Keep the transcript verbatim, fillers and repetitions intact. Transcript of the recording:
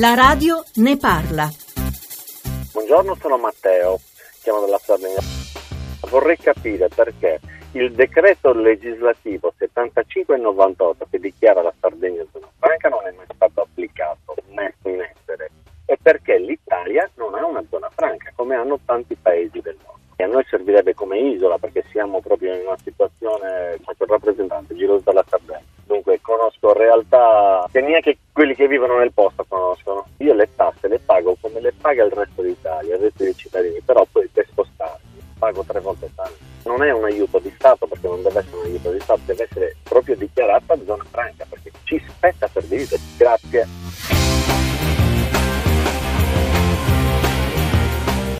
La radio ne parla. Buongiorno, sono Matteo, chiamo dalla Sardegna. Vorrei capire perché il decreto legislativo settantacinque novantotto, che dichiara la Sardegna zona franca, non è mai stato applicato, messo in essere, e perché l'Italia non ha una zona franca, come hanno tanti paesi del mondo. E a noi servirebbe come isola, perché siamo proprio in una situazione, faccio il rappresentante, giroso dalla Sardegna. Dunque conosco realtà che neanche quelli che vivono nel posto conoscono. Io le tasse le pago come le paga il resto d'Italia, il resto dei cittadini, però poi per spostarmi pago tre volte tanto. Non è un aiuto di Stato, perché non deve essere un aiuto di Stato, deve essere proprio dichiarata zona franca, perché ci spetta per dire. Grazie.